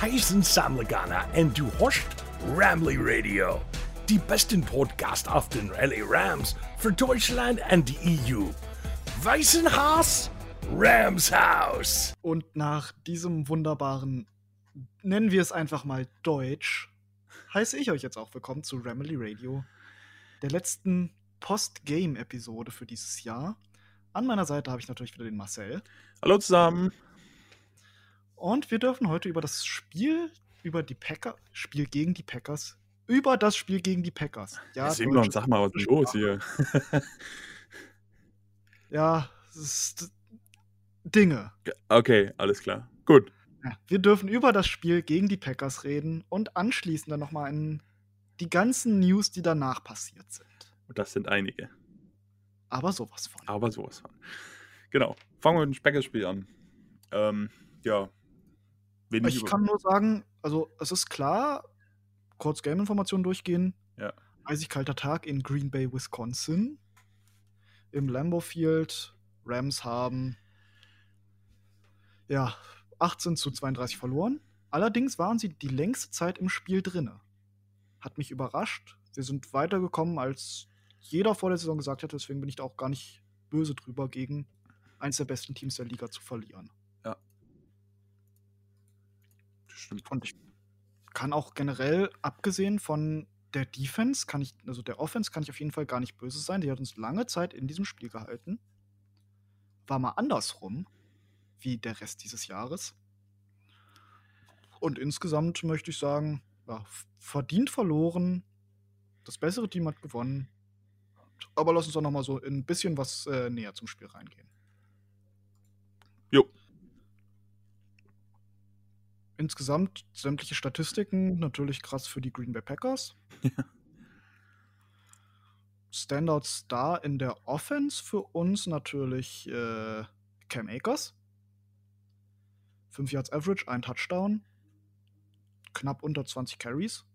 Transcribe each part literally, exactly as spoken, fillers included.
heißen Sam Lagana and du hörst Rambly Radio, die besten Podcast auf den L A Rams für Deutschland und die E U. Weißen Haas, Rams Haus. Und nach diesem wunderbaren, nennen wir es einfach mal Deutsch, heiße ich euch jetzt auch willkommen zu Rambly Radio, der letzten Post-Game-Episode für dieses Jahr. An meiner Seite habe ich natürlich wieder den Marcel. Hallo zusammen. Und wir dürfen heute über das Spiel, über die Packers, Spiel gegen die Packers, über das Spiel gegen die Packers. Ja, Simon, sag mal, was ist los hier? Ja, es ist Dinge. Okay, alles klar. Gut. Wir dürfen über das Spiel gegen die Packers reden und anschließend dann nochmal in die ganzen News, die danach passiert sind. Und das sind einige. Aber sowas von. Aber sowas von. Genau. Fangen wir mit dem Packers-Spiel an. Ähm, ja. Wenig ich über- kann nur sagen, also es ist klar, kurz Game-Informationen durchgehen. Ja. Eisig kalter Tag in Green Bay, Wisconsin. Im Lambeau Field. Rams haben ja achtzehn zu zweiunddreißig verloren. Allerdings waren sie die längste Zeit im Spiel drinne. Hat mich überrascht. Sie sind weitergekommen, als jeder vor der Saison gesagt hätte, deswegen bin ich da auch gar nicht böse drüber, gegen eins der besten Teams der Liga zu verlieren. Ja. Stimmt. Und ich kann auch generell, abgesehen von der Defense, kann ich, also der Offense kann ich auf jeden Fall gar nicht böse sein. Die hat uns lange Zeit in diesem Spiel gehalten. War mal andersrum, wie der Rest dieses Jahres. Und insgesamt möchte ich sagen, ja, verdient verloren. Das bessere Team hat gewonnen. Aber lass uns doch noch mal so ein bisschen was äh, näher zum Spiel reingehen. Jo. Insgesamt sämtliche Statistiken, natürlich krass für die Green Bay Packers. Ja. Standout Star in der Offense für uns natürlich äh, Cam Akers. fünf Yards Average, ein Touchdown. Knapp unter zwanzig Carries.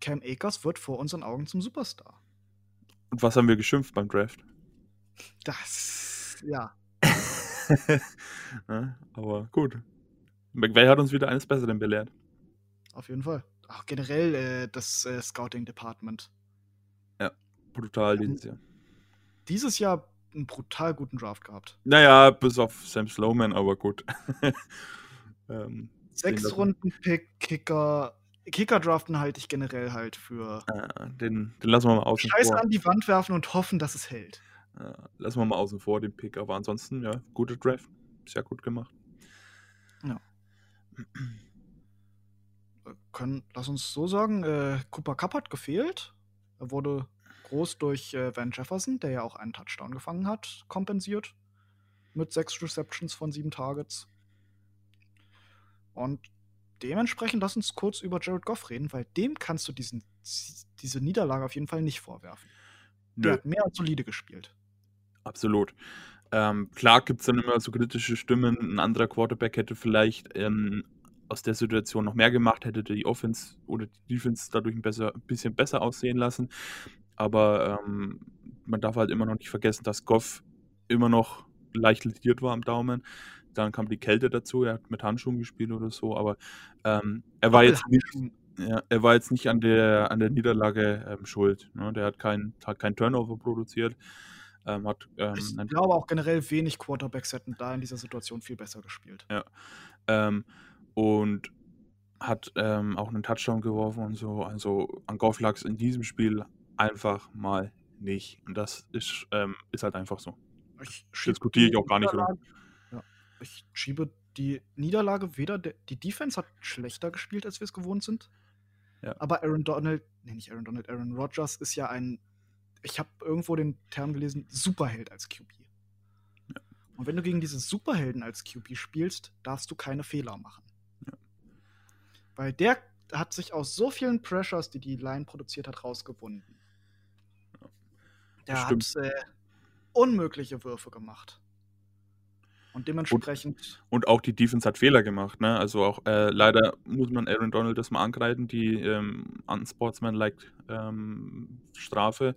Cam Akers wird vor unseren Augen zum Superstar. Und was haben wir geschimpft beim Draft? Das, ja. Ja, aber gut. McVay hat uns wieder eines Besseren belehrt. Auf jeden Fall. Auch generell äh, das äh, Scouting-Department. Ja, brutal dieses Jahr. Dieses Jahr einen brutal guten Draft gehabt. Naja, bis auf Sam Sloman, aber gut. ähm, Sechs Runden-Pick, Kicker... Kicker-Draften halte ich generell halt für... Ah, den, den lassen wir mal außen Scheiße vor. Scheiße an die Wand werfen und hoffen, dass es hält. Ah, lassen wir mal außen vor, den Pick. Aber ansonsten, ja, gute Draft. Ist ja gut gemacht. Ja. Können, lass uns so sagen, äh, Cooper Kupp hat gefehlt. Er wurde groß durch äh, Van Jefferson, der ja auch einen Touchdown gefangen hat, kompensiert. Mit sechs Receptions von sieben Targets. Und dementsprechend lass uns kurz über Jared Goff reden, weil dem kannst du diesen, diese Niederlage auf jeden Fall nicht vorwerfen. Nö. Der hat mehr als solide gespielt. Absolut. Ähm, klar gibt es dann immer so kritische Stimmen. Ein anderer Quarterback hätte vielleicht ähm, aus der Situation noch mehr gemacht, hätte die Offense oder die Defense dadurch ein, besser, ein bisschen besser aussehen lassen. Aber ähm, man darf halt immer noch nicht vergessen, dass Goff immer noch leicht lediert war am Daumen. Dann kam die Kälte dazu, er hat mit Handschuhen gespielt oder so, aber ähm, er, war jetzt nicht, ja, er war jetzt nicht an der, an der Niederlage ähm, schuld. Ne? Der hat keinen kein Turnover produziert. Ähm, hat, ähm, ich glaube auch generell wenig Quarterbacks hätten da in dieser Situation viel besser gespielt. Ja. Ähm, und hat ähm, auch einen Touchdown geworfen und so. Also an Goff lag es in diesem Spiel einfach mal nicht. Und das ist, ähm, ist halt einfach so. Ich diskutiere ich auch gar nicht rum. Ich schiebe die Niederlage weder, de- die Defense hat schlechter gespielt, als wir es gewohnt sind. Ja. Aber Aaron Donald, nee, nicht Aaron Donald, Aaron Rodgers ist ja ein, ich habe irgendwo den Term gelesen, Superheld als Q B. Ja. Und wenn du gegen diese Superhelden als Q B spielst, darfst du keine Fehler machen. Ja. Weil der hat sich aus so vielen Pressures, die die Line produziert hat, rausgewunden. Ja. Der hat äh, unmögliche Würfe gemacht. Und dementsprechend. Und, und auch die Defense hat Fehler gemacht, ne? Also auch äh, leider muss man Aaron Donald das mal angreifen, die ähm, Unsportsmanlike ähm, Strafe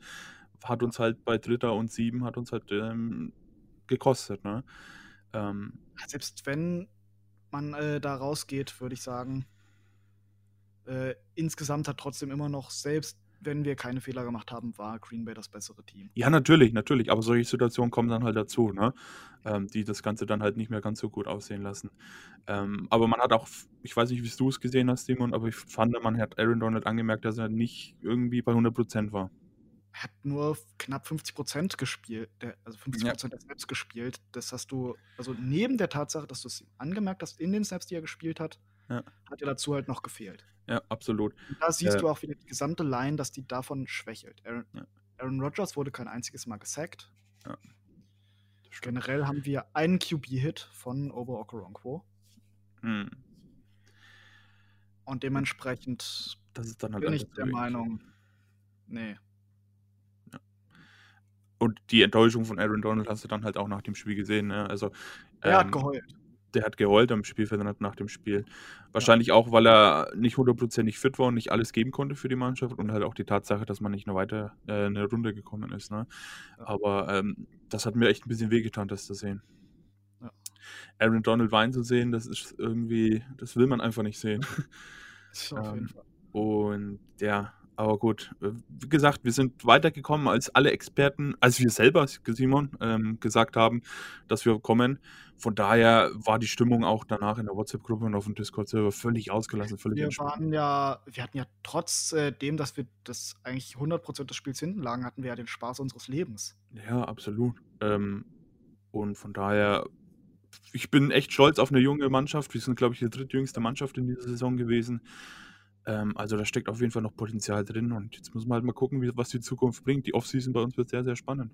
hat uns halt bei Dritter und Sieben hat uns halt ähm, gekostet, ne? Ähm, Selbst wenn man äh, da rausgeht, würde ich sagen. Äh, insgesamt hat trotzdem immer noch, selbst wenn wir keine Fehler gemacht haben, war Green Bay das bessere Team. Ja, natürlich, natürlich. Aber solche Situationen kommen dann halt dazu, ne? Ähm, die das Ganze dann halt nicht mehr ganz so gut aussehen lassen. Ähm, aber man hat auch, ich weiß nicht, wie du es gesehen hast, Simon, aber ich fand, man hat Aaron Donald angemerkt, dass er nicht irgendwie bei hundert Prozent war. Er hat nur knapp fünfzig Prozent gespielt, also fünfzig Prozent ja. der Snaps gespielt. Das hast du, also neben der Tatsache, dass du es angemerkt hast, in den Snaps, die er gespielt hat, ja. hat er dazu halt noch gefehlt. Ja, absolut. Und da siehst äh, du auch wieder die gesamte Line, dass die davon schwächelt. Aaron, ja. Aaron Rodgers wurde kein einziges Mal gesackt. Ja. Generell haben wir einen Q B-Hit von Ogbo Okoronkwo. Hm. Und dementsprechend das ist dann halt bin ich der Meinung, nee. Ja. Und die Enttäuschung von Aaron Donald hast du dann halt auch nach dem Spiel gesehen. Ne? Also, er ähm, hat geheult. Der hat geheult am Spielfeld nach dem Spiel. Wahrscheinlich ja. auch, weil er nicht hundertprozentig fit war und nicht alles geben konnte für die Mannschaft und halt auch die Tatsache, dass man nicht noch weiter äh, eine Runde gekommen ist. Ne? Ja. Aber ähm, das hat mir echt ein bisschen wehgetan, das zu sehen. Ja. Aaron Donald weinen zu sehen, das ist irgendwie, das will man einfach nicht sehen. Auf jeden Fall. Und ja, aber gut, wie gesagt, wir sind weitergekommen, als alle Experten, als wir selber, Simon, ähm, gesagt haben, dass wir kommen. Von daher war die Stimmung auch danach in der WhatsApp-Gruppe und auf dem Discord-Server völlig ausgelassen, völlig wir entspannt. Waren ja, wir hatten ja trotz äh, dem, dass wir das eigentlich hundert Prozent des Spiels hinten lagen, hatten wir ja den Spaß unseres Lebens. Ja, absolut. Ähm, und von daher, ich bin echt stolz auf eine junge Mannschaft. Wir sind, glaube ich, die drittjüngste Mannschaft in dieser Saison gewesen. Also da steckt auf jeden Fall noch Potenzial drin und jetzt muss man halt mal gucken, wie, was die Zukunft bringt. Die Offseason bei uns wird sehr, sehr spannend.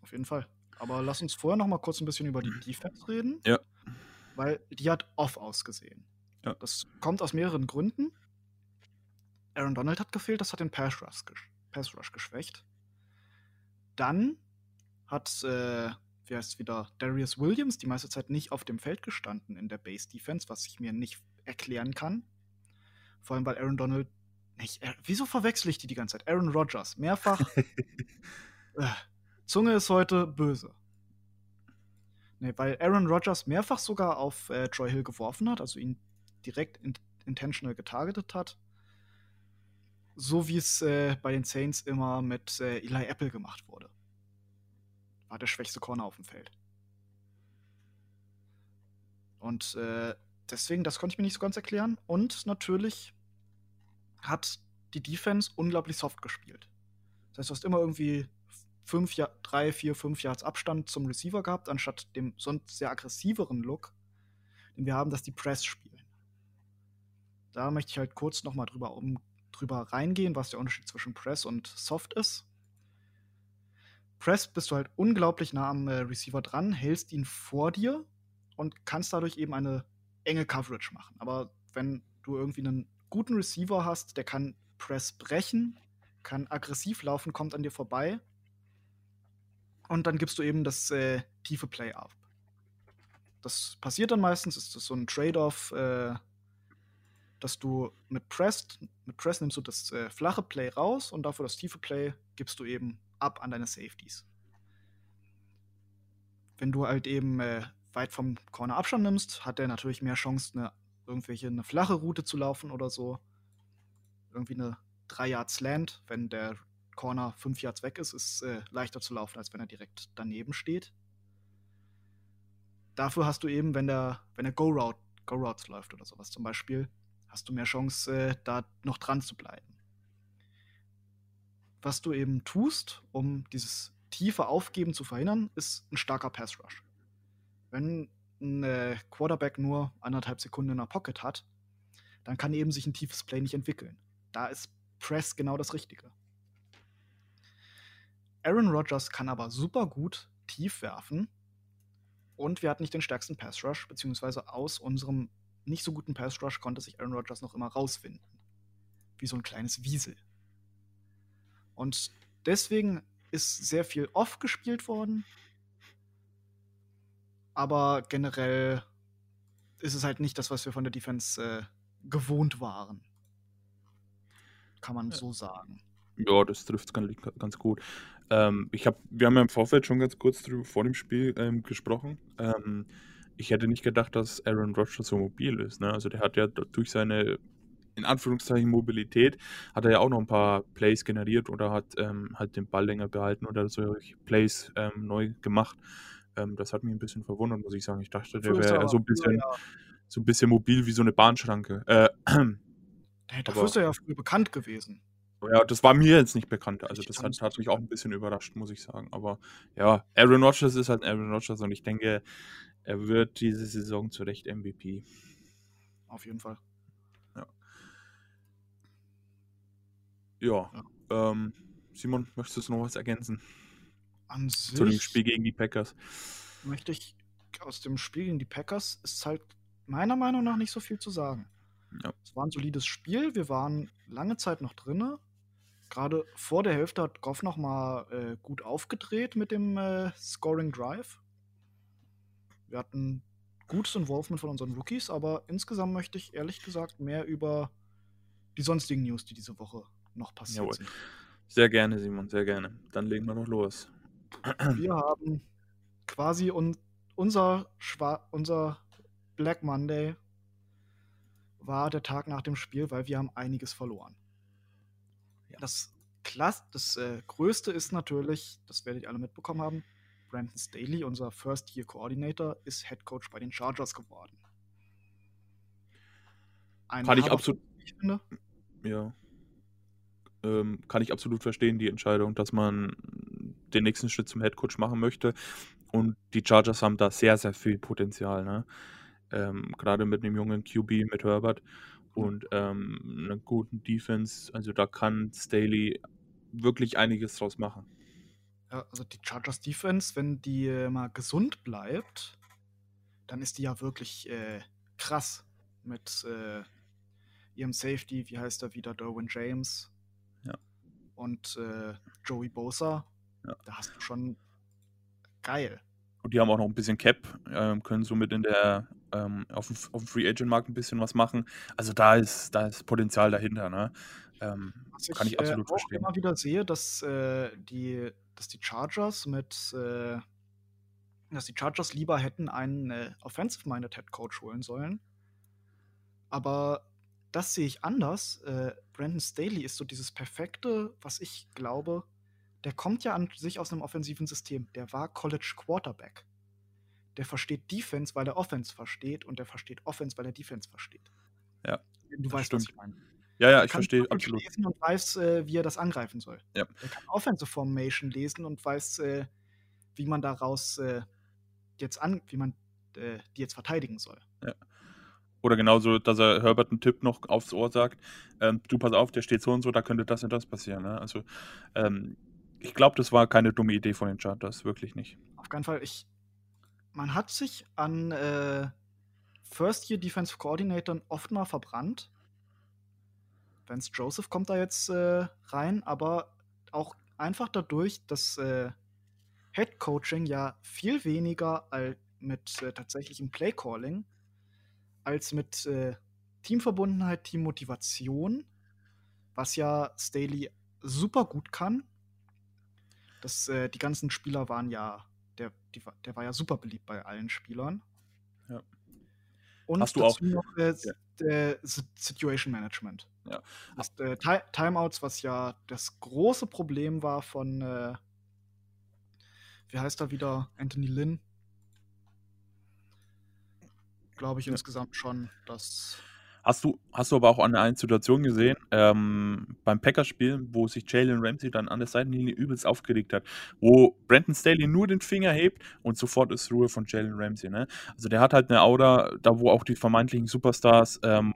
Auf jeden Fall. Aber lass uns vorher noch mal kurz ein bisschen über die Defense reden. Ja. Weil die hat off ausgesehen. Ja. Das kommt aus mehreren Gründen. Aaron Donald hat gefehlt, das hat den Pass Rush, gesch- Pass Rush geschwächt. Dann hat, äh, wie heißt es wieder, Darius Williams die meiste Zeit nicht auf dem Feld gestanden in der Base Defense, was ich mir nicht erklären kann. Vor allem, weil Aaron Donald nicht. Er, wieso verwechsel ich die die ganze Zeit? Aaron Rodgers, mehrfach. äh, Zunge ist heute böse. Nee, weil Aaron Rodgers mehrfach sogar auf äh, Troy Hill geworfen hat, also ihn direkt in, intentional getargetet hat. So wie es äh, bei den Saints immer mit äh, Eli Apple gemacht wurde. War der schwächste Corner auf dem Feld. Und äh, Deswegen, das konnte ich mir nicht so ganz erklären. Und natürlich hat die Defense unglaublich soft gespielt. Das heißt, du hast immer irgendwie fünf, drei, vier, fünf Yards Abstand zum Receiver gehabt, anstatt dem sonst sehr aggressiveren Look, den wir haben, dass die Press spielen. Da möchte ich halt kurz nochmal drüber, um, drüber reingehen, was der Unterschied zwischen Press und Soft ist. Press bist du halt unglaublich nah am äh, Receiver dran, hältst ihn vor dir und kannst dadurch eben eine enge Coverage machen. Aber wenn du irgendwie einen guten Receiver hast, der kann Press brechen, kann aggressiv laufen, kommt an dir vorbei und dann gibst du eben das äh, tiefe Play ab. Das passiert dann meistens, ist das so ein Trade-off, äh, dass du mit Press, mit Press nimmst du das äh, flache Play raus und dafür das tiefe Play gibst du eben ab an deine Safeties. Wenn du halt eben äh, weit vom Corner Abstand nimmst, hat er natürlich mehr Chance, eine, irgendwelche, eine flache Route zu laufen oder so. Irgendwie eine drei Yards Slant, wenn der Corner fünf Yards weg ist, ist äh, leichter zu laufen, als wenn er direkt daneben steht. Dafür hast du eben, wenn der, wenn der Go-Route, Go-Routes läuft oder sowas zum Beispiel, hast du mehr Chance, äh, da noch dran zu bleiben. Was du eben tust, um dieses tiefe Aufgeben zu verhindern, ist ein starker Pass-Rush. Wenn ein äh, Quarterback nur anderthalb Sekunden in der Pocket hat, dann kann eben sich ein tiefes Play nicht entwickeln. Da ist Press genau das Richtige. Aaron Rodgers kann aber super gut tief werfen und wir hatten nicht den stärksten Pass Rush, beziehungsweise aus unserem nicht so guten Pass Rush konnte sich Aaron Rodgers noch immer rausfinden. Wie so ein kleines Wiesel. Und deswegen ist sehr viel off gespielt worden. Aber generell ist es halt nicht das, was wir von der Defense äh, gewohnt waren. Kann man ja. so sagen. Ja, das trifft es ganz, ganz gut. Ähm, ich hab, wir haben ja im Vorfeld schon ganz kurz drüber vor dem Spiel ähm, gesprochen. Ähm, ich hätte nicht gedacht, dass Aaron Rodgers so mobil ist. Ne? Also der hat ja durch seine, in Anführungszeichen, Mobilität, hat er ja auch noch ein paar Plays generiert oder hat ähm, halt den Ball länger gehalten oder solche Plays ähm, neu gemacht. Ähm, das hat mich ein bisschen verwundert, muss ich sagen. Ich dachte, der wäre so ein bisschen, ja, ja. so ein bisschen mobil wie so eine Bahnschranke. Äh, hey, dafür ist er ja früher bekannt gewesen. Ja, das war mir jetzt nicht bekannt. Also das hat, hat mich auch ein bisschen überrascht, muss ich sagen. Aber ja, Aaron Rodgers ist halt Aaron Rodgers und ich denke, er wird diese Saison zu Recht M V P. Auf jeden Fall. Ja. Ja. ja. Ähm, Simon, möchtest du noch was ergänzen? An sich zu dem Spiel gegen die Packers. Möchte ich aus dem Spiel gegen die Packers ist halt meiner Meinung nach nicht so viel zu sagen. Ja. Es war ein solides Spiel. Wir waren lange Zeit noch drinne. Gerade vor der Hälfte hat Goff nochmal äh, gut aufgedreht mit dem äh, Scoring Drive. Wir hatten gutes Involvement von unseren Rookies, aber insgesamt möchte ich ehrlich gesagt mehr über die sonstigen News, die diese Woche noch passiert Jawohl. sind. Sehr gerne, Simon, sehr gerne. Dann legen wir noch los. Wir haben quasi un- unser, Schwa- unser Black Monday war der Tag nach dem Spiel, weil wir haben einiges verloren. Ja. Das, Klasse, das äh, Größte ist natürlich, das werdet ihr alle mitbekommen haben, Brandon Staley, unser First-Year-Coordinator, ist Headcoach bei den Chargers geworden. Ein kann ich absolut, ich finde. Ja. Ähm, kann ich absolut verstehen, die Entscheidung, dass man den nächsten Schritt zum Headcoach machen möchte. Und die Chargers haben da sehr, sehr viel Potenzial, ne? Ähm, gerade mit einem jungen Q B, mit Herbert und ähm, einer guten Defense, also da kann Staley wirklich einiges draus machen. Ja, also die Chargers Defense, wenn die äh, mal gesund bleibt, dann ist die ja wirklich äh, krass mit äh, ihrem Safety, wie heißt er wieder, Derwin James ja. und äh, Joey Bosa, ja. da hast du schon geil. Und die haben auch noch ein bisschen Cap, äh, können somit in der ähm, auf dem, auf dem Free-Agent-Markt ein bisschen was machen. Also da ist, da ist Potenzial dahinter. Ne? Ähm, was kann ich, ich absolut äh, auch verstehen. Immer wieder sehe, dass, äh, die, dass die Chargers mit äh, dass die Chargers lieber hätten einen äh, Offensive-Minded Head Coach holen sollen. Aber das sehe ich anders. Äh, Brandon Staley ist so dieses perfekte, was ich glaube, der kommt ja an sich aus einem offensiven System. Der war College Quarterback. Der versteht Defense, weil er Offense versteht und der versteht Offense, weil er Defense versteht. Ja, du weißt, stimmt. was ich meine. Ja, ja, ich verstehe absolut. Er kann lesen und weiß, äh, wie er das angreifen soll. Ja. Er kann Offensive Formation lesen und weiß, äh, wie man daraus äh, jetzt an, wie man äh, die jetzt verteidigen soll. Ja. Oder genauso, dass er Herbert einen Tipp noch aufs Ohr sagt. Ähm, du, pass auf, der steht so und so, da könnte das und das passieren. Ne? Also, ähm, ich glaube, das war keine dumme Idee von den Chargers, wirklich nicht. Auf keinen Fall. Ich, man hat sich an äh, First-Year-Defensive-Coordinatoren oft mal verbrannt. Vance Joseph kommt da jetzt äh, rein, aber auch einfach dadurch, dass äh, Head-Coaching ja viel weniger all, mit äh, tatsächlichem Play-Calling als mit äh, Teamverbundenheit, Teammotivation, was ja Staley super gut kann. Das, äh, die ganzen Spieler waren ja, der, die, der war ja super beliebt bei allen Spielern. Ja. Und hast du dazu auch noch äh, ja. Situation Management. Ja. Das, äh, Ti- Timeouts, was ja das große Problem war von, äh, wie heißt er wieder, Anthony Lynn. Glaube ich ja. insgesamt schon, dass... Hast du, hast du aber auch eine Situation gesehen, ähm, beim Packers-Spiel, wo sich Jalen Ramsey dann an der Seitenlinie übelst aufgeregt hat, wo Brandon Staley nur den Finger hebt und sofort ist Ruhe von Jalen Ramsey. Ne? Also der hat halt eine Aura, da wo auch die vermeintlichen Superstars ähm,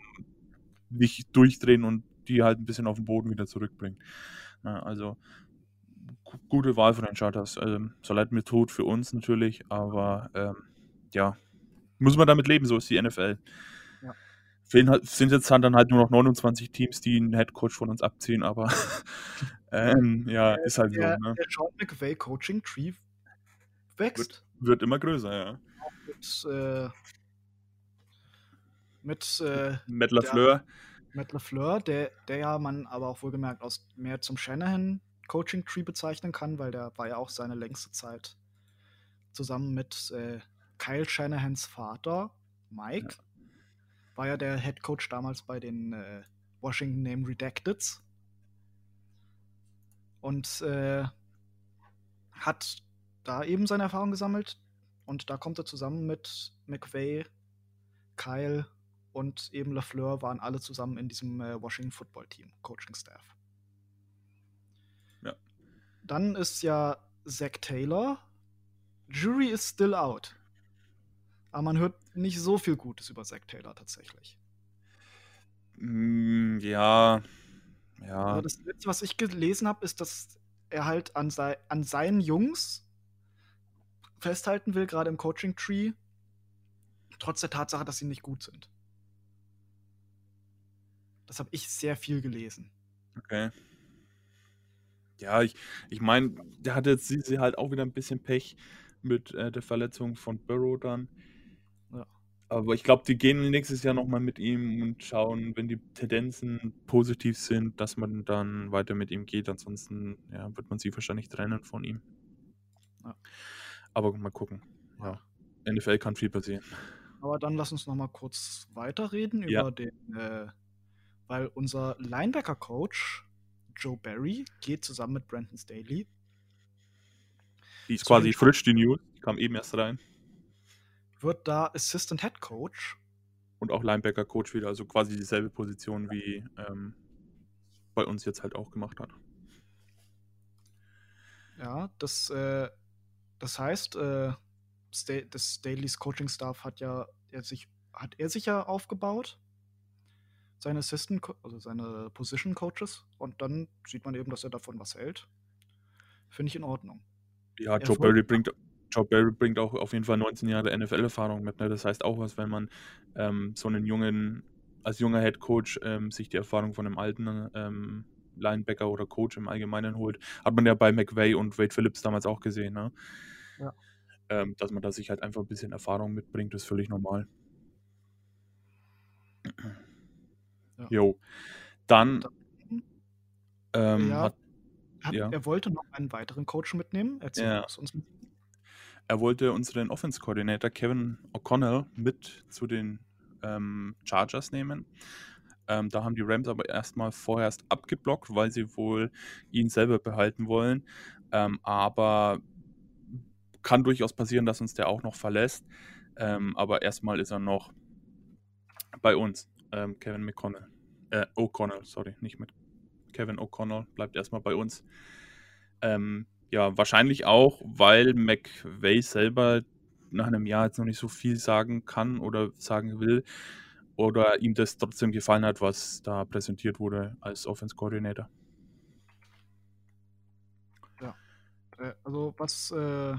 nicht durchdrehen und die halt ein bisschen auf den Boden wieder zurückbringen. Na, also g- gute Wahl von den Chargers. Also, so leid mir tot für uns natürlich, aber ähm, ja, muss man damit leben, so ist die N F L. Sind jetzt dann halt nur noch neunundzwanzig Teams, die einen Headcoach von uns abziehen, aber ähm, ja, ist halt der, so. Ne? Der Sean McVay Coaching Tree wächst. Wird, wird immer größer, ja. Mit, äh, mit äh, Matt LaFleur. Matt LaFleur, der, der ja man aber auch wohlgemerkt aus mehr zum Shanahan Coaching Tree bezeichnen kann, weil der war ja auch seine längste Zeit zusammen mit äh, Kyle Shanahans Vater, Mike, ja. war ja der Head Coach damals bei den äh, Washington Name Redacteds und äh, hat da eben seine Erfahrung gesammelt und da kommt er zusammen mit McVay, Kyle und eben LaFleur waren alle zusammen in diesem äh, Washington Football Team, Coaching Staff. Ja. Dann ist ja Zac Taylor, Jury is still out. Aber man hört nicht so viel Gutes über Zac Taylor tatsächlich. Mm, ja. ja. Aber das Letzte, was ich gelesen habe, ist, dass er halt an, sei- an seinen Jungs festhalten will, gerade im Coaching-Tree, trotz der Tatsache, dass sie nicht gut sind. Das habe ich sehr viel gelesen. Okay. Ja, ich, ich meine, der hatte jetzt sie halt auch wieder ein bisschen Pech mit äh, der Verletzung von Burrow dann. Ja. Aber ich glaube, die gehen nächstes Jahr nochmal mit ihm und schauen, wenn die Tendenzen positiv sind, dass man dann weiter mit ihm geht. Ansonsten ja, wird man sie wahrscheinlich trennen von ihm. Ja. Aber mal gucken. Ja. N F L kann viel passieren. Aber dann lass uns nochmal kurz weiterreden ja. über den, äh, weil unser Linebacker-Coach Joe Barry geht zusammen mit Brandon Staley. Die ist quasi frisch, die News. Die kam eben erst rein. Wird da Assistant Head Coach. Und auch Linebacker Coach wieder. Also quasi dieselbe Position, wie ähm, bei uns jetzt halt auch gemacht hat. Ja, das, äh, das heißt, äh, Sta- das Staleys Coaching Staff hat ja er sich, hat er sich ja aufgebaut. Seine Assistant, also seine Position Coaches, und dann sieht man eben, dass er davon was hält. Finde ich in Ordnung. Ja, Joe Barry, bringt, Joe Barry bringt auch auf jeden Fall neunzehn Jahre N F L-Erfahrung mit. Ne? Das heißt auch was, wenn man ähm, so einen jungen, als junger Head Coach ähm, sich die Erfahrung von einem alten ähm, Linebacker oder Coach im Allgemeinen holt. Hat man ja bei McVay und Wade Phillips damals auch gesehen. Ne? Ja. Ähm, dass man da sich halt einfach ein bisschen Erfahrung mitbringt, ist völlig normal. Jo, dann ähm, ja, hat, hat, ja. er wollte noch einen weiteren Coach mitnehmen. Erzähl ja. uns. Er wollte unseren Offense-Koordinator Kevin O'Connell mit zu den ähm, Chargers nehmen. Ähm, da haben die Rams aber erstmal vorerst abgeblockt, weil sie wohl ihn selber behalten wollen. Ähm, aber kann durchaus passieren, dass uns der auch noch verlässt. Ähm, aber erstmal ist er noch bei uns. Ähm, Kevin McConnell. Äh, O'Connell, sorry, nicht mit Kevin O'Connell, bleibt erstmal bei uns. Ähm, ja, wahrscheinlich auch, weil McVay selber nach einem Jahr jetzt noch nicht so viel sagen kann oder sagen will oder ihm das trotzdem gefallen hat, was da präsentiert wurde als Offense Coordinator. Ja, also was, äh,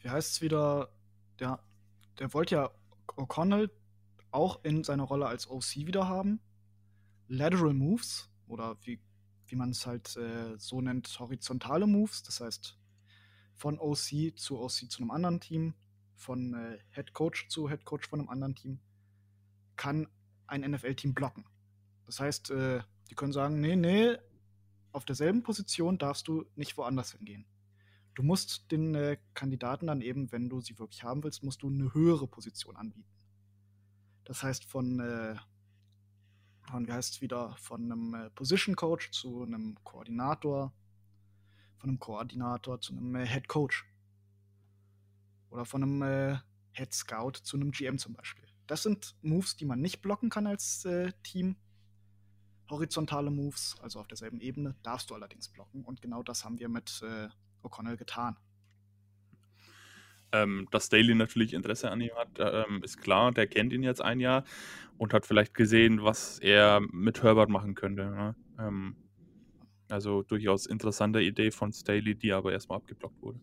wie heißt es wieder, der, der wollte ja O'Connell auch in seiner Rolle als O C wieder haben. Lateral Moves, oder wie, wie man es halt äh, so nennt, horizontale Moves, das heißt von O C zu O C zu einem anderen Team, von äh, Head Coach zu Head Coach von einem anderen Team, kann ein N F L-Team blocken. Das heißt, äh, die können sagen, nee, nee, auf derselben Position darfst du nicht woanders hingehen. Du musst den äh, Kandidaten dann eben, wenn du sie wirklich haben willst, musst du eine höhere Position anbieten. Das heißt, von, äh, von wie heißt es wieder, von einem äh, Position Coach zu einem Koordinator, von einem Koordinator zu einem äh, Head Coach. Oder von einem äh, Head Scout zu einem G M zum Beispiel. Das sind Moves, die man nicht blocken kann als äh, Team. Horizontale Moves, also auf derselben Ebene, darfst du allerdings blocken. Und genau das haben wir mit äh, O'Connell getan. Ähm, dass Staley natürlich Interesse an ihm hat, ähm, ist klar. Der kennt ihn jetzt ein Jahr und hat vielleicht gesehen, was er mit Herbert machen könnte. Ne? Ähm, also durchaus interessante Idee von Staley, die aber erstmal abgeblockt wurde.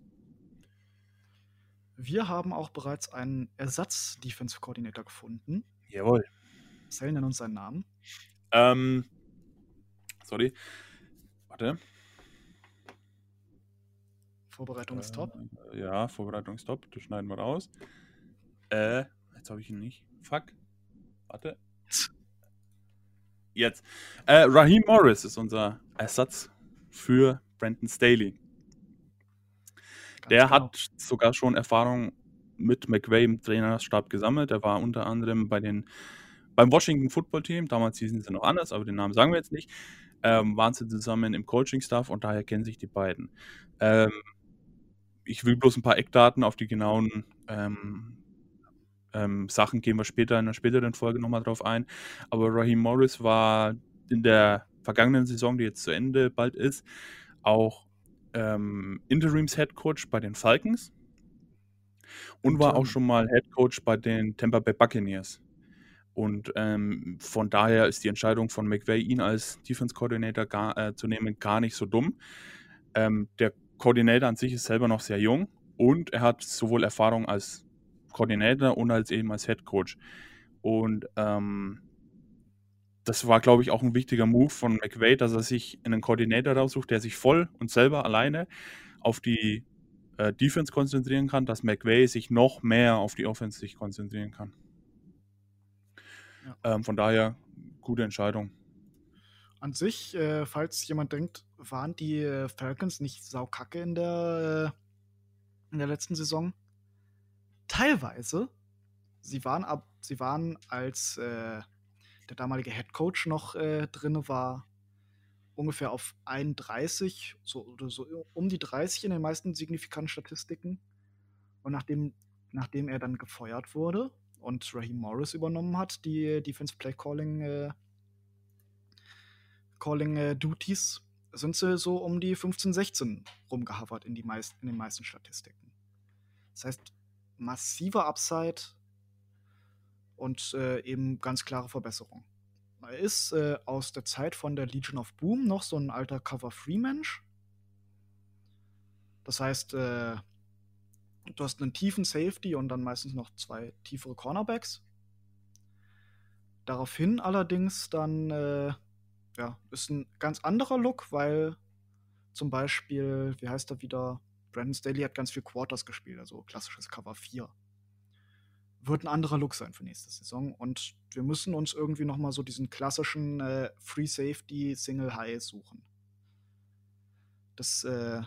Wir haben auch bereits einen Ersatz-Defensive-Coordinator gefunden. Jawohl. Staley nennt uns seinen Namen. Ähm, sorry. Warte. Vorbereitung ist top. Äh, ja, Vorbereitung ist top. Das schneiden wir raus. Äh, jetzt habe ich ihn nicht. Fuck. Warte. Jetzt. Äh, Raheem Morris ist unser Ersatz für Brandon Staley. Der genau. hat sogar schon Erfahrung mit McVay im Trainerstab gesammelt. Er war unter anderem bei den, beim Washington Football Team, damals hießen sie noch anders, aber den Namen sagen wir jetzt nicht, ähm, waren sie zusammen im Coaching-Staff und daher kennen sich die beiden. Ähm, ich will bloß ein paar Eckdaten auf die genauen ähm, ähm, Sachen, gehen wir später in einer späteren Folge nochmal drauf ein, aber Raheem Morris war in der vergangenen Saison, die jetzt zu Ende bald ist, auch ähm, Interims-Headcoach bei den Falcons und war auch schon mal Headcoach bei den Tampa Bay Buccaneers. Und ähm, von daher ist die Entscheidung von McVay, ihn als Defense-Coordinator gar, äh, zu nehmen, gar nicht so dumm. Ähm, der Coordinator an sich ist selber noch sehr jung und er hat sowohl Erfahrung als Coordinator und als eben als Headcoach. Und ähm, das war, glaube ich, auch ein wichtiger Move von McVay, dass er sich einen Coordinator raussucht, der sich voll und selber alleine auf die äh, Defense konzentrieren kann, dass McVay sich noch mehr auf die Offense sich konzentrieren kann. Ja. Ähm, von daher, gute Entscheidung. An sich, äh, falls jemand denkt, waren die äh, Falcons nicht saukacke in der, äh, in der letzten Saison? Teilweise. Sie waren, ab, sie waren als äh, der damalige Headcoach noch äh, drin war, ungefähr auf einunddreißig, so, oder so um die dreißig in den meisten signifikanten Statistiken. Und nachdem, nachdem er dann gefeuert wurde und Raheem Morris übernommen hat, die Defense Play Calling äh, Calling äh, Duties, sind sie so um die fünfzehn, sechzehn rumgehavert in, die meist, in den meisten Statistiken. Das heißt, massiver Upside und äh, eben ganz klare Verbesserung. Er ist äh, aus der Zeit von der Legion of Boom noch so ein alter Cover drei Mensch. Das heißt, äh, du hast einen tiefen Safety und dann meistens noch zwei tiefere Cornerbacks. Daraufhin allerdings dann äh, ja, ist ein ganz anderer Look, weil zum Beispiel, wie heißt er wieder, Brandon Staley hat ganz viel Quarters gespielt, also klassisches Cover vier. Wird ein anderer Look sein für nächste Saison und wir müssen uns irgendwie nochmal so diesen klassischen äh, Free Safety Single High suchen. Das äh,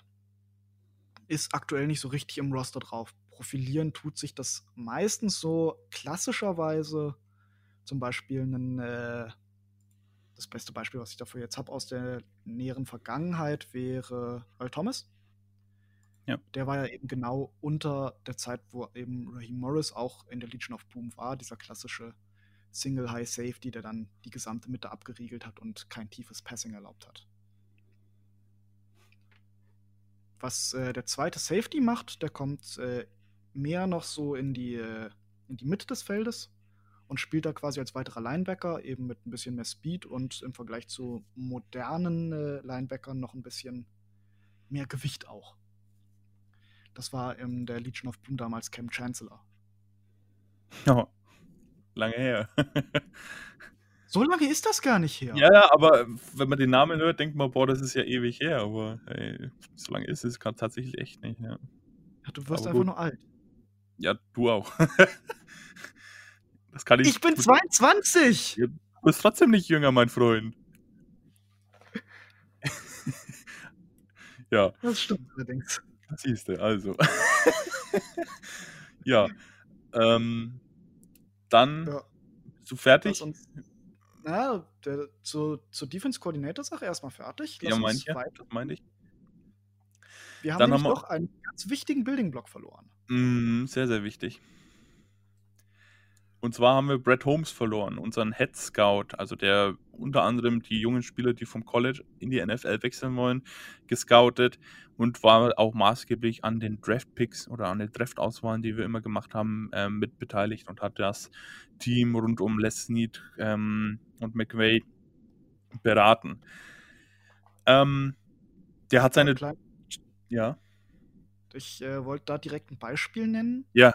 ist aktuell nicht so richtig im Roster drauf. Profilieren tut sich das meistens so klassischerweise, zum Beispiel einen, äh, das beste Beispiel, was ich dafür jetzt habe aus der näheren Vergangenheit, wäre Earl Thomas. Ja. Der war ja eben genau unter der Zeit, wo eben Raheem Morris auch in der Legion of Boom war, dieser klassische Single High Safety, der dann die gesamte Mitte abgeriegelt hat und kein tiefes Passing erlaubt hat. Was äh, der zweite Safety macht, der kommt äh, mehr noch so in die, äh, in die Mitte des Feldes und spielt da quasi als weiterer Linebacker, eben mit ein bisschen mehr Speed und im Vergleich zu modernen äh, Linebackern noch ein bisschen mehr Gewicht auch. Das war in der Legion of Boom damals Cam Chancellor. Oh, lange her. So lange ist das gar nicht her. Ja, aber wenn man den Namen hört, denkt man, boah, das ist ja ewig her. Aber ey, so lange ist es gerade tatsächlich echt nicht. Ja. Ja, du wirst aber einfach gut. Nur alt. Ja, du auch. Das kann ich ich bin zweiundzwanzig! Du bist trotzdem nicht jünger, mein Freund. Ja. Das stimmt allerdings. Das siehst du, also. Ja. Ähm, dann ja. Bist du fertig? Na, der, zu, zur Defense-Coordinator-Sache erstmal fertig. Lass ja, mein ich, ja, das meine ich. Wir haben dann nämlich haben wir noch einen ganz wichtigen Building-Block verloren. Mm, sehr, sehr wichtig. Und zwar haben wir Brad Holmes verloren, unseren Head-Scout, also der unter anderem die jungen Spieler, die vom College in die N F L wechseln wollen, gescoutet und war auch maßgeblich an den Draft-Picks oder an den Draft-Auswahlen, die wir immer gemacht haben, äh, mit beteiligt und hat das Team rund um Les Snead ähm, und McVay beraten. Ähm, der hat seine... Klein. Ja. Ich äh, wollte da direkt ein Beispiel nennen. Ja.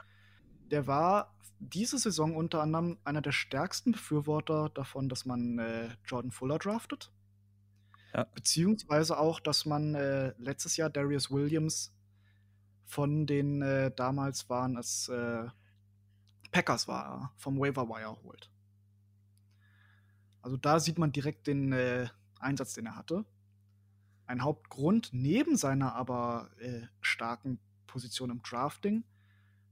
Der war diese Saison unter anderem einer der stärksten Befürworter davon, dass man äh, Jordan Fuller draftet. Ja. Beziehungsweise auch, dass man äh, letztes Jahr Darius Williams von den äh, damals waren es äh, Packers war, vom Waiver Wire holt. Also da sieht man direkt den äh, Einsatz, den er hatte. Ein Hauptgrund neben seiner aber äh, starken Position im Drafting,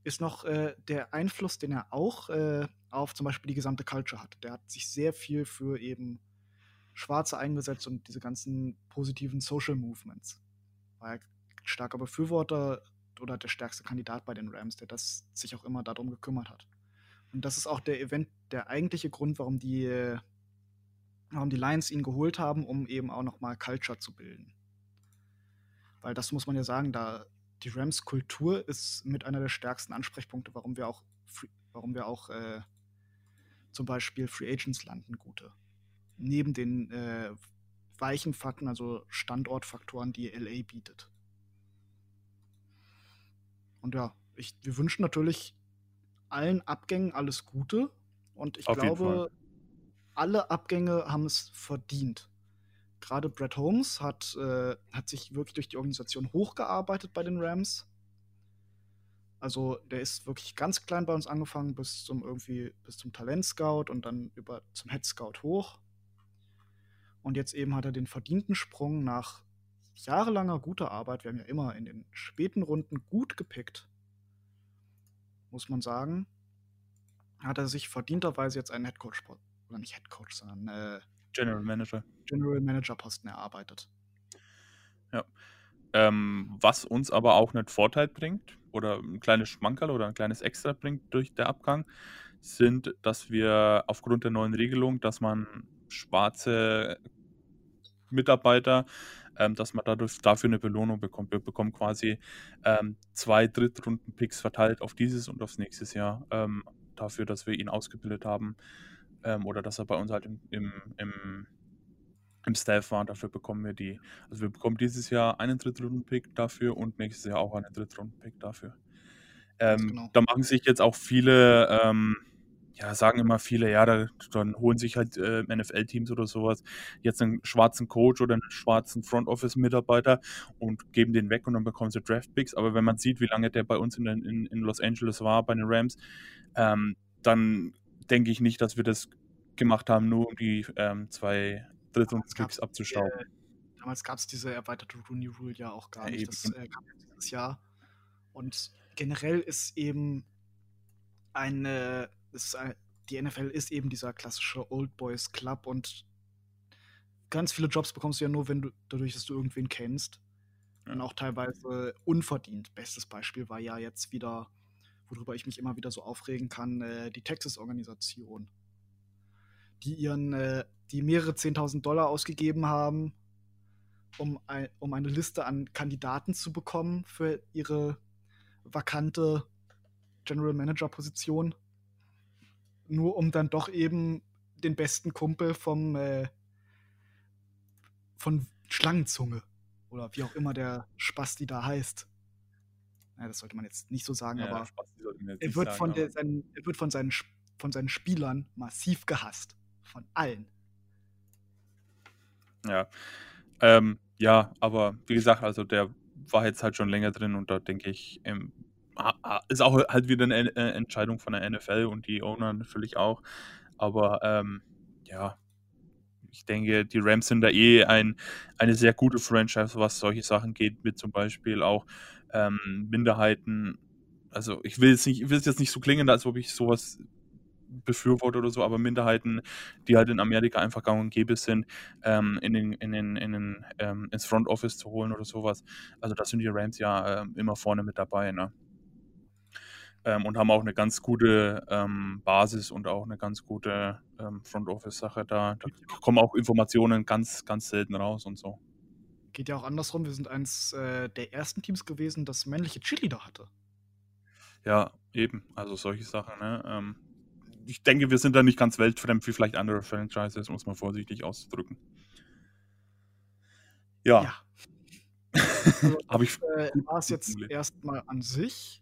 ist noch äh, der Einfluss, den er auch äh, auf zum Beispiel die gesamte Culture hat. Der hat sich sehr viel für eben Schwarze eingesetzt und diese ganzen positiven Social Movements. War er starker Befürworter oder der stärkste Kandidat bei den Rams, der das sich auch immer darum gekümmert hat. Und das ist auch der Event, der eigentliche Grund, warum die, warum die Lions ihn geholt haben, um eben auch nochmal Culture zu bilden. Weil das muss man ja sagen, da die Rams-Kultur ist mit einer der stärksten Ansprechpunkte, warum wir auch, warum wir auch äh, zum Beispiel Free Agents landen, gute. Neben den äh, weichen Fakten, also Standortfaktoren, die L A bietet. Und ja, ich, wir wünschen natürlich allen Abgängen alles Gute. Und ich Auf glaube, alle Abgänge haben es verdient. Gerade Brad Holmes hat, äh, hat sich wirklich durch die Organisation hochgearbeitet bei den Rams. Also der ist wirklich ganz klein bei uns angefangen, bis zum irgendwie bis zum Talentscout und dann über zum Head Scout hoch. Und jetzt eben hat er den verdienten Sprung nach jahrelanger guter Arbeit. Wir haben ja immer in den späten Runden gut gepickt, muss man sagen. Hat er sich verdienterweise jetzt einen Head Coach oder nicht Head Coach, sondern äh, General Manager. General Manager Posten erarbeitet. Ja. Ähm, was uns aber auch einen Vorteil bringt, oder ein kleines Schmankerl oder ein kleines Extra bringt durch den Abgang, sind, dass wir aufgrund der neuen Regelung, dass man schwarze Mitarbeiter, ähm, dass man dadurch, dafür eine Belohnung bekommt. Wir bekommen quasi ähm, zwei Drittrunden-Picks verteilt auf dieses und aufs nächstes Jahr, ähm, dafür, dass wir ihn ausgebildet haben. Oder dass er bei uns halt im, im, im, im Staff war, dafür bekommen wir die. Also wir bekommen dieses Jahr einen Drittrunden-Pick dafür und nächstes Jahr auch einen Drittrunden-Pick dafür. Ähm, genau. Da machen sich jetzt auch viele, ähm, ja sagen immer viele, ja, da, dann holen sich halt äh, N F L-Teams oder sowas jetzt einen schwarzen Coach oder einen schwarzen Front-Office-Mitarbeiter und geben den weg und dann bekommen sie Draft-Picks. Aber wenn man sieht, wie lange der bei uns in, in, in Los Angeles war, bei den Rams, ähm, dann denke ich nicht, dass wir das gemacht haben, nur um die ähm, zwei Drittrunden-Picks abzustauben. Äh, damals gab es diese erweiterte Rooney Rule ja auch gar nicht. Ja, das äh, kam dieses Jahr. Und generell ist eben eine, ist ein, die N F L ist eben dieser klassische Old Boys Club und ganz viele Jobs bekommst du ja nur, wenn du dadurch, dass du irgendwen kennst. Ja. Und auch teilweise unverdient. Bestes Beispiel war ja jetzt wieder, worüber ich mich immer wieder so aufregen kann, äh, die Texas-Organisation, die ihren, äh, die mehrere zehntausend Dollar ausgegeben haben, um, ein, um eine Liste an Kandidaten zu bekommen für ihre vakante General-Manager-Position, nur um dann doch eben den besten Kumpel vom äh, von Schlangenzunge oder wie auch immer der Spasti da heißt. Ja, das sollte man jetzt nicht so sagen, ja, aber er wird, sagen, von der, seinen, er wird von seinen, von seinen Spielern massiv gehasst. Von allen. Ja. Ähm, ja, aber wie gesagt, also der war jetzt halt schon länger drin und da denke ich, ähm, ist auch halt wieder eine Entscheidung von der N F L und die Owner natürlich auch. Aber ähm, ja, ich denke, die Rams sind da eh ein, eine sehr gute Franchise, was solche Sachen geht, mit zum Beispiel auch Ähm, Minderheiten, also ich will es nicht, ich will es jetzt nicht so klingen, als ob ich sowas befürworte oder so, aber Minderheiten, die halt in Amerika einfach gang und gäbe sind, ähm, in den, in den, in den, ähm, ins Front Office zu holen oder sowas. Also da sind die Rams ja äh, immer vorne mit dabei, ne? Ähm, und haben auch eine ganz gute ähm, Basis und auch eine ganz gute ähm, Front Office-Sache da. Da kommen auch Informationen ganz, ganz selten raus und so. Geht ja auch andersrum, wir sind eins äh, der ersten Teams gewesen, das männliche Cheerleader hatte. Ja, eben, also solche Sachen, ne? Ähm, ich denke, wir sind da nicht ganz weltfremd wie vielleicht andere Franchises, um es mal vorsichtig auszudrücken. Ja. ja. Also, das ich äh, war es jetzt erstmal an sich.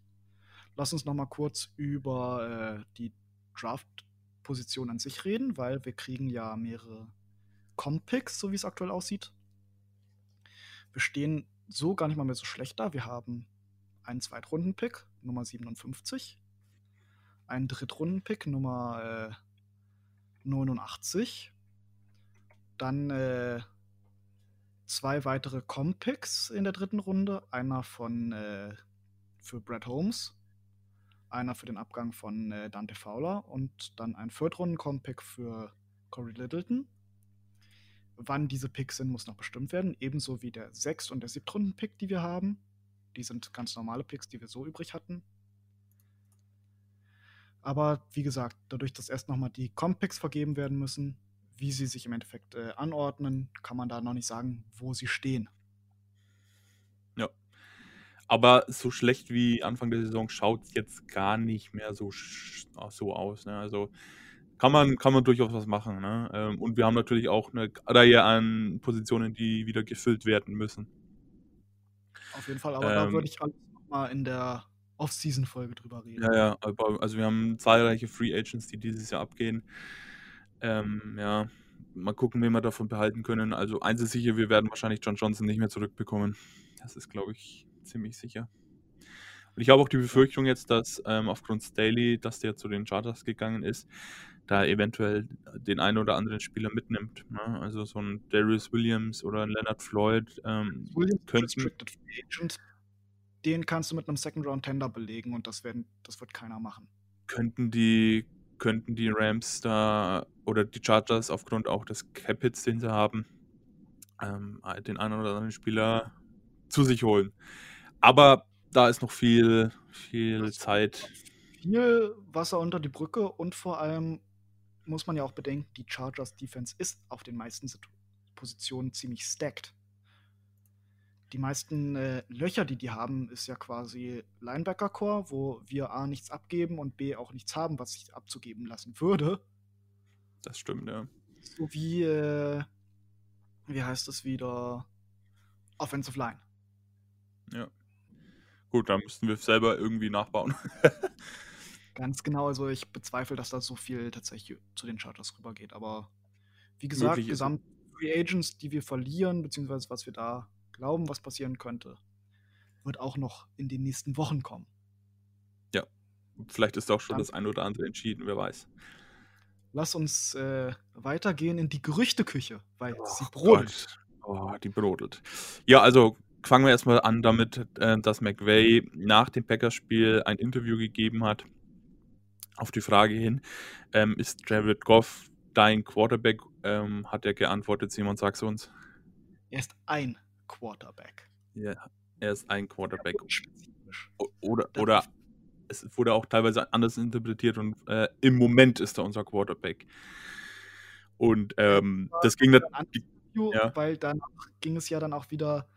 Lass uns nochmal kurz über äh, die Draft-Position an sich reden, weil wir kriegen ja mehrere Compicks, so wie es aktuell aussieht. Wir stehen so gar nicht mal mehr so schlecht da. Wir haben einen Zweitrunden-Pick, Nummer siebenundfünfzig, einen Drittrunden-Pick, Nummer äh, neunundachtzig, dann äh, zwei weitere Com-Picks in der dritten Runde, einer von äh, für Brad Holmes, einer für den Abgang von äh, Dante Fowler und dann ein Viertrunden-Comp-Pick für Corey Littleton. Wann diese Picks sind, muss noch bestimmt werden, ebenso wie der Sechst- und der Siebtrunden-Pick, die wir haben. Die sind ganz normale Picks, die wir so übrig hatten. Aber wie gesagt, dadurch, dass erst nochmal die Comp-Picks vergeben werden müssen, wie sie sich im Endeffekt äh, anordnen, kann man da noch nicht sagen, wo sie stehen. Ja, aber so schlecht wie Anfang der Saison schaut es jetzt gar nicht mehr so, sch- so aus. Ne? Also kann man, kann man durchaus was machen. Ne? Ähm, und wir haben natürlich auch eine Reihe an Positionen, die wieder gefüllt werden müssen. Auf jeden Fall, aber ähm, da würde ich alles nochmal in der Off-Season-Folge drüber reden. Ja, ja, also wir haben zahlreiche Free Agents, die dieses Jahr abgehen. Ähm, ja, mal gucken, wen wir davon behalten können. Also eins ist sicher, wir werden wahrscheinlich John Johnson nicht mehr zurückbekommen. Das ist, glaube ich, ziemlich sicher. Und ich habe auch die Befürchtung jetzt, dass ähm, aufgrund Staley, dass der zu den Chargers gegangen ist, da eventuell den einen oder anderen Spieler mitnimmt. Ne? Also so ein Darius Williams oder ein Leonard Floyd. Ähm, Williams Restricted Free Agent, den kannst du mit einem Second-Round-Tender belegen und das, werden, das wird keiner machen. Könnten die könnten die Rams da oder die Chargers aufgrund auch des Cap-Hits, den sie haben, ähm, den einen oder anderen Spieler zu sich holen. Aber da ist noch viel, viel Zeit. Viel Wasser unter die Brücke und vor allem muss man ja auch bedenken, die Chargers-Defense ist auf den meisten Positionen ziemlich stacked. Die meisten äh, Löcher, die die haben, ist ja quasi Linebacker-Core, wo wir A nichts abgeben und B auch nichts haben, was sich abzugeben lassen würde. Das stimmt, ja. So wie, äh, wie heißt es wieder, Offensive Line. Ja. Gut, da müssten wir selber irgendwie nachbauen. Ganz genau, also ich bezweifle, dass da so viel tatsächlich zu den Chargers rübergeht, aber wie gesagt, gesamt Free Agents, die wir verlieren, beziehungsweise was wir da glauben, was passieren könnte, wird auch noch in den nächsten Wochen kommen. Ja, vielleicht ist auch schon dann das ein oder andere entschieden, wer weiß. Lass uns äh, weitergehen in die Gerüchteküche, weil oh, sie brodelt. Oh, die brodelt. Ja, also fangen wir erstmal an damit, äh, dass McVay nach dem Packers-Spiel ein Interview gegeben hat, auf die Frage hin, ähm, ist Jared Goff dein Quarterback, ähm, hat er geantwortet, Simon, sag's uns. Er ist ein Quarterback. Ja, er ist ein Quarterback. Oder, oder es wurde auch teilweise anders interpretiert und äh, im Moment ist er unser Quarterback. Und ähm, das ging dann... Ja. Weil danach ging es ja dann auch wieder,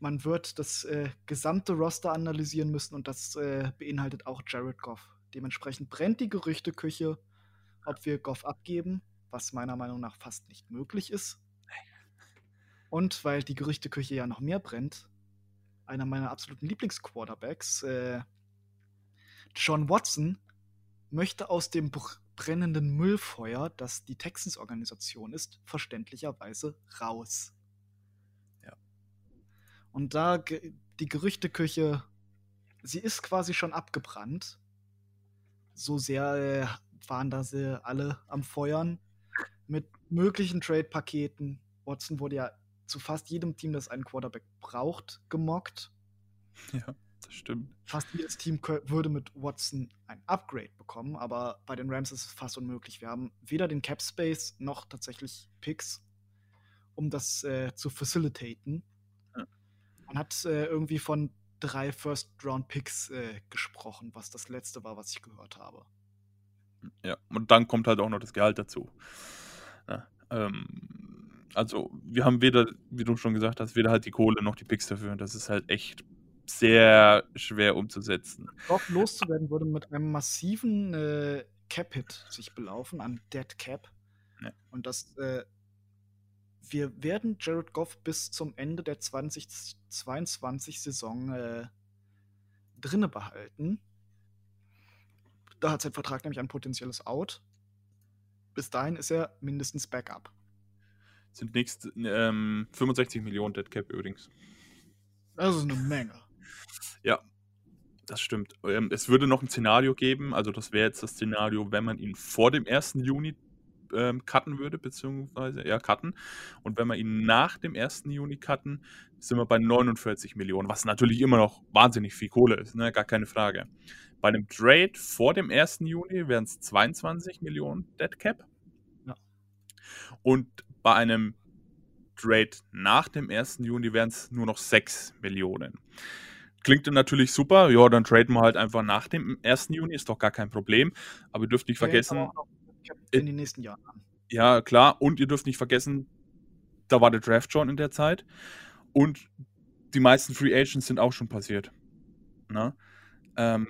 man wird das äh, gesamte Roster analysieren müssen und das äh, beinhaltet auch Jared Goff. Dementsprechend brennt die Gerüchteküche, ob wir Goff abgeben, was meiner Meinung nach fast nicht möglich ist. Und weil die Gerüchteküche ja noch mehr brennt, einer meiner absoluten Lieblingsquarterbacks, äh, John Watson, möchte aus dem br- brennenden Müllfeuer, das die Texans-Organisation ist, verständlicherweise raus. Ja. Und da ge- die Gerüchteküche, sie ist quasi schon abgebrannt. So sehr äh, waren da sie alle am Feuern mit möglichen Trade-Paketen. Watson wurde ja zu fast jedem Team, das einen Quarterback braucht, gemockt. Ja, das stimmt. Fast jedes Team würde mit Watson ein Upgrade bekommen, aber bei den Rams ist es fast unmöglich. Wir haben weder den Cap Space noch tatsächlich Picks, um das äh, zu facilitaten. Ja. Man hat äh, irgendwie von drei First-Round-Picks äh, gesprochen, was das letzte war, was ich gehört habe. Ja, und dann kommt halt auch noch das Gehalt dazu. Ja, ähm Also, wir haben weder, wie du schon gesagt hast, weder halt die Kohle noch die Picks dafür. Und das ist halt echt sehr schwer umzusetzen. Goff loszuwerden würde mit einem massiven äh, Cap-Hit sich belaufen, an Dead Cap. Ja. Und das, äh, wir werden Jared Goff bis zum Ende der zweitausendzweiundzwanzig-Saison äh, drinne behalten. Da hat sein Vertrag nämlich ein potenzielles Out. Bis dahin ist er mindestens Backup. Sind nächst ähm, fünfundsechzig Millionen Dead Cap übrigens. Das ist eine Menge. Ja, das stimmt. Ähm, es würde noch ein Szenario geben, also das wäre jetzt das Szenario, wenn man ihn vor dem ersten Juni ähm, cutten würde, beziehungsweise eher cutten. Und wenn wir ihn nach dem ersten Juni cutten, sind wir bei neunundvierzig Millionen, was natürlich immer noch wahnsinnig viel Kohle ist, ne? Gar keine Frage. Bei einem Trade vor dem ersten Juni wären es zweiundzwanzig Millionen Dead Cap. Ja. Und bei einem Trade nach dem ersten Juni wären es nur noch sechs Millionen. Klingt dann natürlich super, ja, dann traden wir halt einfach nach dem ersten Juni, ist doch gar kein Problem. Aber ihr dürft nicht vergessen, in den nächsten Jahren. Ja, klar, und ihr dürft nicht vergessen, da war der Draft schon in der Zeit und die meisten Free Agents sind auch schon passiert. Ne? Ähm,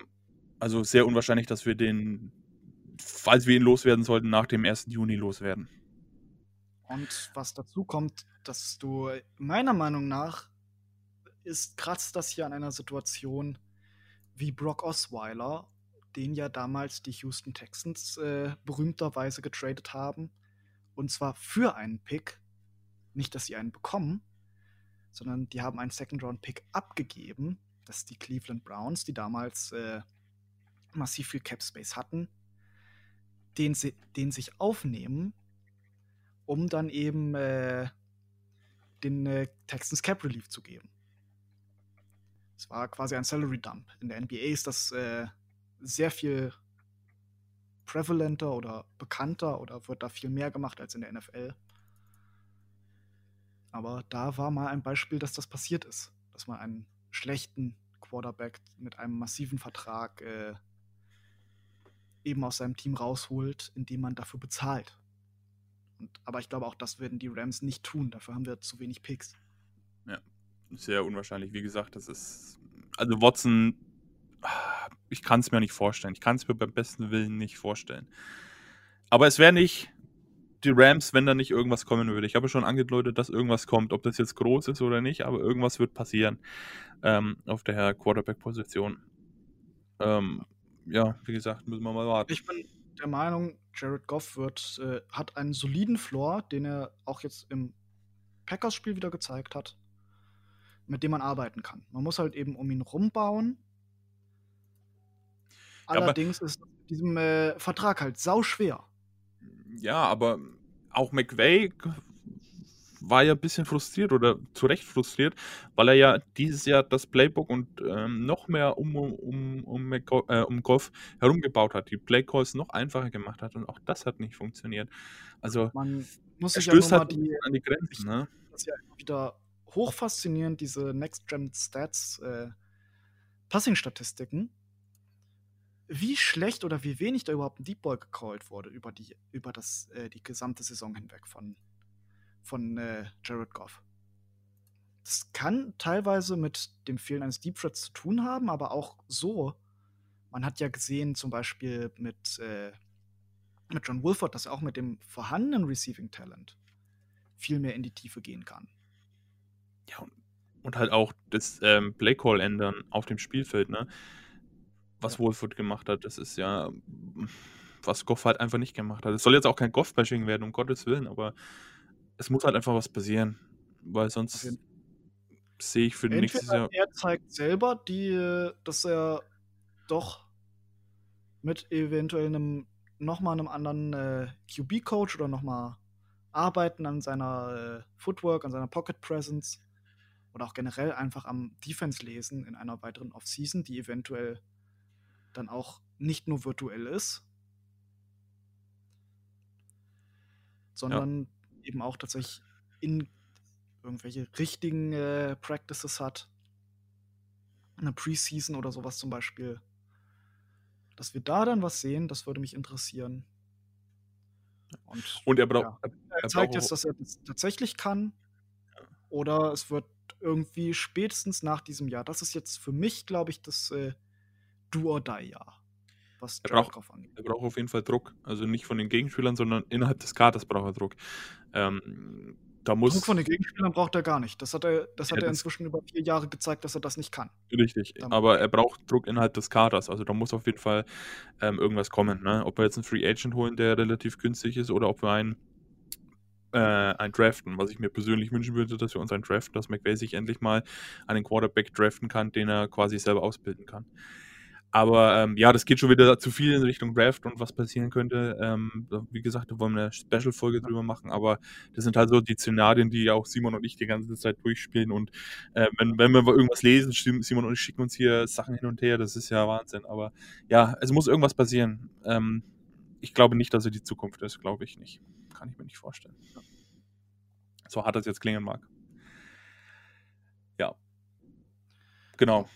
also sehr unwahrscheinlich, dass wir den, falls wir ihn loswerden sollten, nach dem ersten Juni loswerden. Und was dazu kommt, dass du meiner Meinung nach ist, kratzt das hier an einer Situation wie Brock Osweiler, den ja damals die Houston Texans äh, berühmterweise getradet haben. Und zwar für einen Pick. Nicht, dass sie einen bekommen, sondern die haben einen Second-Round-Pick abgegeben. Das sind die Cleveland Browns, die damals äh, massiv viel Cap-Space hatten, den, sie, den sich aufnehmen, um dann eben äh, den äh, Texans Cap-Relief zu geben. Es war quasi ein Salary-Dump. In der N B A ist das äh, sehr viel prävalenter oder bekannter oder wird da viel mehr gemacht als in der N F L. Aber da war mal ein Beispiel, dass das passiert ist. Dass man einen schlechten Quarterback mit einem massiven Vertrag äh, eben aus seinem Team rausholt, indem man dafür bezahlt. Und, aber ich glaube, auch das werden die Rams nicht tun. Dafür haben wir zu wenig Picks. Ja, sehr unwahrscheinlich. Wie gesagt, das ist... Also Watson, ich kann es mir nicht vorstellen. Ich kann es mir beim besten Willen nicht vorstellen. Aber es wäre nicht die Rams, wenn da nicht irgendwas kommen würde. Ich habe schon angedeutet, dass irgendwas kommt. Ob das jetzt groß ist oder nicht, aber irgendwas wird passieren ähm, auf der Quarterback-Position. Ähm, ja, wie gesagt, müssen wir mal warten. Ich bin der Meinung, Jared Goff wird, äh, hat einen soliden Floor, den er auch jetzt im Packers-Spiel wieder gezeigt hat, mit dem man arbeiten kann. Man muss halt eben um ihn rumbauen. Allerdings ja, ist mit diesem äh, Vertrag halt sauschwer. Ja, aber auch McVay war ja ein bisschen frustriert oder zu Recht frustriert, weil er ja dieses Jahr das Playbook und ähm, noch mehr um, um, um, McGo- äh, um Goff herumgebaut hat, die Playcalls noch einfacher gemacht hat und auch das hat nicht funktioniert. Also man muss sich ja nur mal die, an die Grenzen. Ich, ne? Das ist ja wieder hochfaszinierend, diese Next-Gen-Stats äh, Passing-Statistiken. Wie schlecht oder wie wenig da überhaupt ein Deep Ball gecallt wurde über die, über das, äh, die gesamte Saison hinweg von von äh, Jared Goff. Das kann teilweise mit dem Fehlen eines Deep Threats zu tun haben, aber auch so. Man hat ja gesehen, zum Beispiel mit, äh, mit John Wolford, dass er auch mit dem vorhandenen Receiving Talent viel mehr in die Tiefe gehen kann. Ja, und, und halt auch das ähm, Play-Call ändern auf dem Spielfeld, ne? Was ja. Wolford gemacht hat, das ist ja, was Goff halt einfach nicht gemacht hat. Es soll jetzt auch kein Goff-Bashing werden, um Gottes Willen, aber es muss halt einfach was passieren, weil sonst okay. sehe ich für nächstes Jahr... Er zeigt selber, die, dass er doch mit eventuell einem nochmal einem anderen äh, Q B-Coach oder nochmal arbeiten an seiner äh, Footwork, an seiner Pocket-Presence oder auch generell einfach am Defense-Lesen in einer weiteren Offseason, die eventuell dann auch nicht nur virtuell ist, sondern... Ja. eben auch tatsächlich in irgendwelche richtigen äh, Practices hat. Eine Preseason oder sowas zum Beispiel. Dass wir da dann was sehen, das würde mich interessieren. Und, Und er braucht... Ja, er, er zeigt brauch- jetzt, dass er das tatsächlich kann. Oder es wird irgendwie spätestens nach diesem Jahr. Das ist jetzt für mich, glaube ich, das äh, Do-or-Die-Jahr. Was er braucht, er braucht auf jeden Fall Druck. Also nicht von den Gegenspielern, sondern innerhalb des Kaders braucht er Druck. Ähm, da muss Druck von den Gegenspielern braucht er gar nicht. Das hat er, das hat ja, er inzwischen das über vier Jahre gezeigt, dass er das nicht kann. Richtig, damit. Aber er braucht Druck innerhalb des Kaders. Also da muss auf jeden Fall ähm, irgendwas kommen. Ne? Ob wir jetzt einen Free Agent holen, der relativ günstig ist, oder ob wir einen, äh, einen draften. Was ich mir persönlich wünschen würde, dass wir uns einen draften, dass McVay sich endlich mal einen Quarterback draften kann, den er quasi selber ausbilden kann. Aber ähm, ja, das geht schon wieder zu viel in Richtung Draft und was passieren könnte. Ähm, wie gesagt, da wollen wir eine Special-Folge drüber machen, aber das sind halt so die Szenarien, die auch Simon und ich die ganze Zeit durchspielen. Und äh, wenn, wenn wir irgendwas lesen, Simon und ich schicken uns hier Sachen hin und her, das ist ja Wahnsinn. Aber ja, es muss irgendwas passieren. Ähm, ich glaube nicht, dass er die Zukunft ist, glaube ich nicht. Kann ich mir nicht vorstellen. Ja. So hart das jetzt klingen mag. Ja. Genau.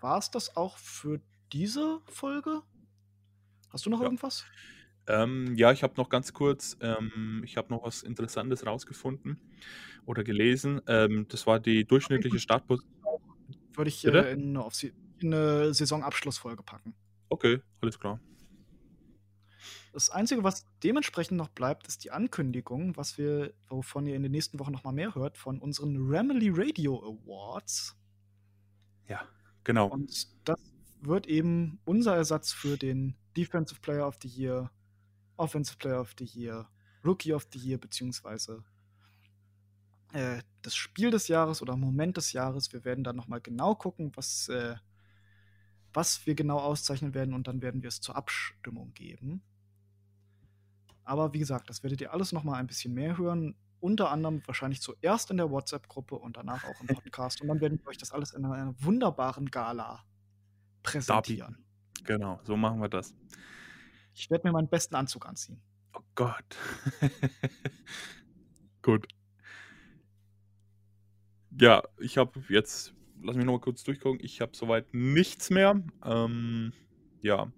War es das auch für diese Folge? Hast du noch ja. irgendwas? Ähm, ja, ich habe noch ganz kurz, ähm, ich habe noch was Interessantes rausgefunden oder gelesen. Ähm, das war die durchschnittliche Startposition. Würde ich äh, in, eine Off- in eine Saisonabschlussfolge packen. Okay, alles klar. Das Einzige, was dementsprechend noch bleibt, ist die Ankündigung, was wir, wovon ihr in den nächsten Wochen noch mal mehr hört, von unseren Rambly Radio Awards. Ja, genau. Und das wird eben unser Ersatz für den Defensive Player of the Year, Offensive Player of the Year, Rookie of the Year, beziehungsweise äh, das Spiel des Jahres oder Moment des Jahres. Wir werden dann noch mal genau gucken, was, äh, was wir genau auszeichnen werden, und dann werden wir es zur Abstimmung geben. Aber wie gesagt, das werdet ihr alles noch mal ein bisschen mehr hören. Unter anderem wahrscheinlich zuerst in der WhatsApp-Gruppe und danach auch im Podcast. Und dann werden wir euch das alles in einer wunderbaren Gala präsentieren. Darby. Genau, so machen wir das. Ich werde mir meinen besten Anzug anziehen. Oh Gott. Gut. Ja, ich habe jetzt, lass mich noch mal kurz durchgucken, ich habe soweit nichts mehr. Ähm, ja,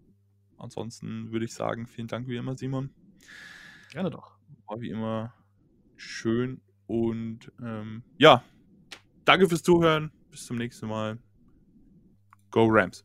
ansonsten würde ich sagen, vielen Dank wie immer, Simon. Gerne doch. War wie immer schön und ähm, ja, danke fürs Zuhören. Bis zum nächsten Mal. Go Rams!